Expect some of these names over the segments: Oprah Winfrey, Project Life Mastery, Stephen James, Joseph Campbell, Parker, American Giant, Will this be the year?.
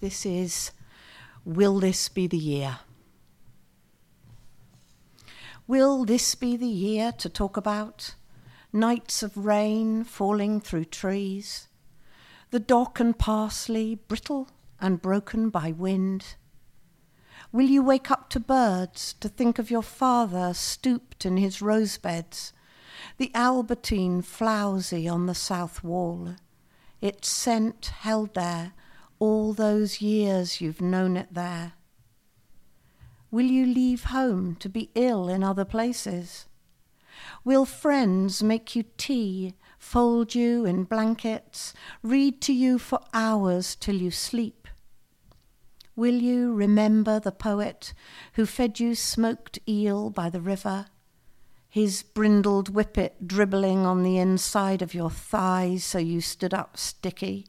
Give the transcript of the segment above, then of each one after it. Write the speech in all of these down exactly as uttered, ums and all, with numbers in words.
This is Will This Be the Year? Will this be the year to talk about? Nights of rain falling through trees, the dock and parsley brittle and broken by wind. Will you wake up to birds to think of your father stooped in his rose beds, the albertine flouzy on the south wall, its scent held there all those years you've known it there? Will you leave home to be ill in other places? Will friends make you tea, fold you in blankets, read to you for hours till you sleep? Will you remember the poet who fed you smoked eel by the river, his brindled whippet dribbling on the inside of your thighs so you stood up sticky?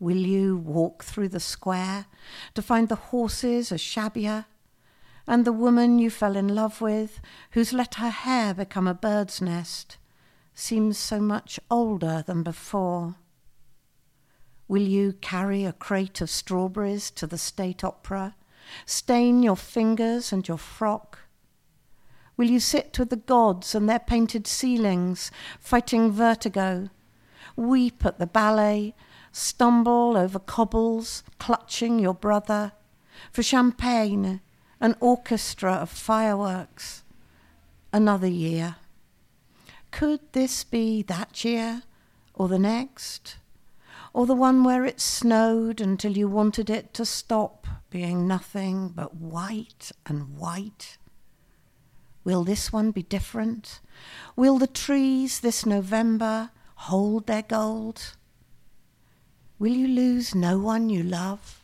Will you walk through the square to find the horses are shabbier, and the woman you fell in love with, who's let her hair become a bird's nest, seems so much older than before? Will you carry a crate of strawberries to the state opera, stain your fingers and your frock? Will you sit with the gods and their painted ceilings, fighting vertigo, weep at the ballet, stumble over cobbles, clutching your brother, for champagne, an orchestra of fireworks? Another year. Could this be that year, or the next, or the one where it snowed until you wanted it to stop being nothing but white and white? Will this one be different? Will the trees this November hold their gold? Will you lose no one you love?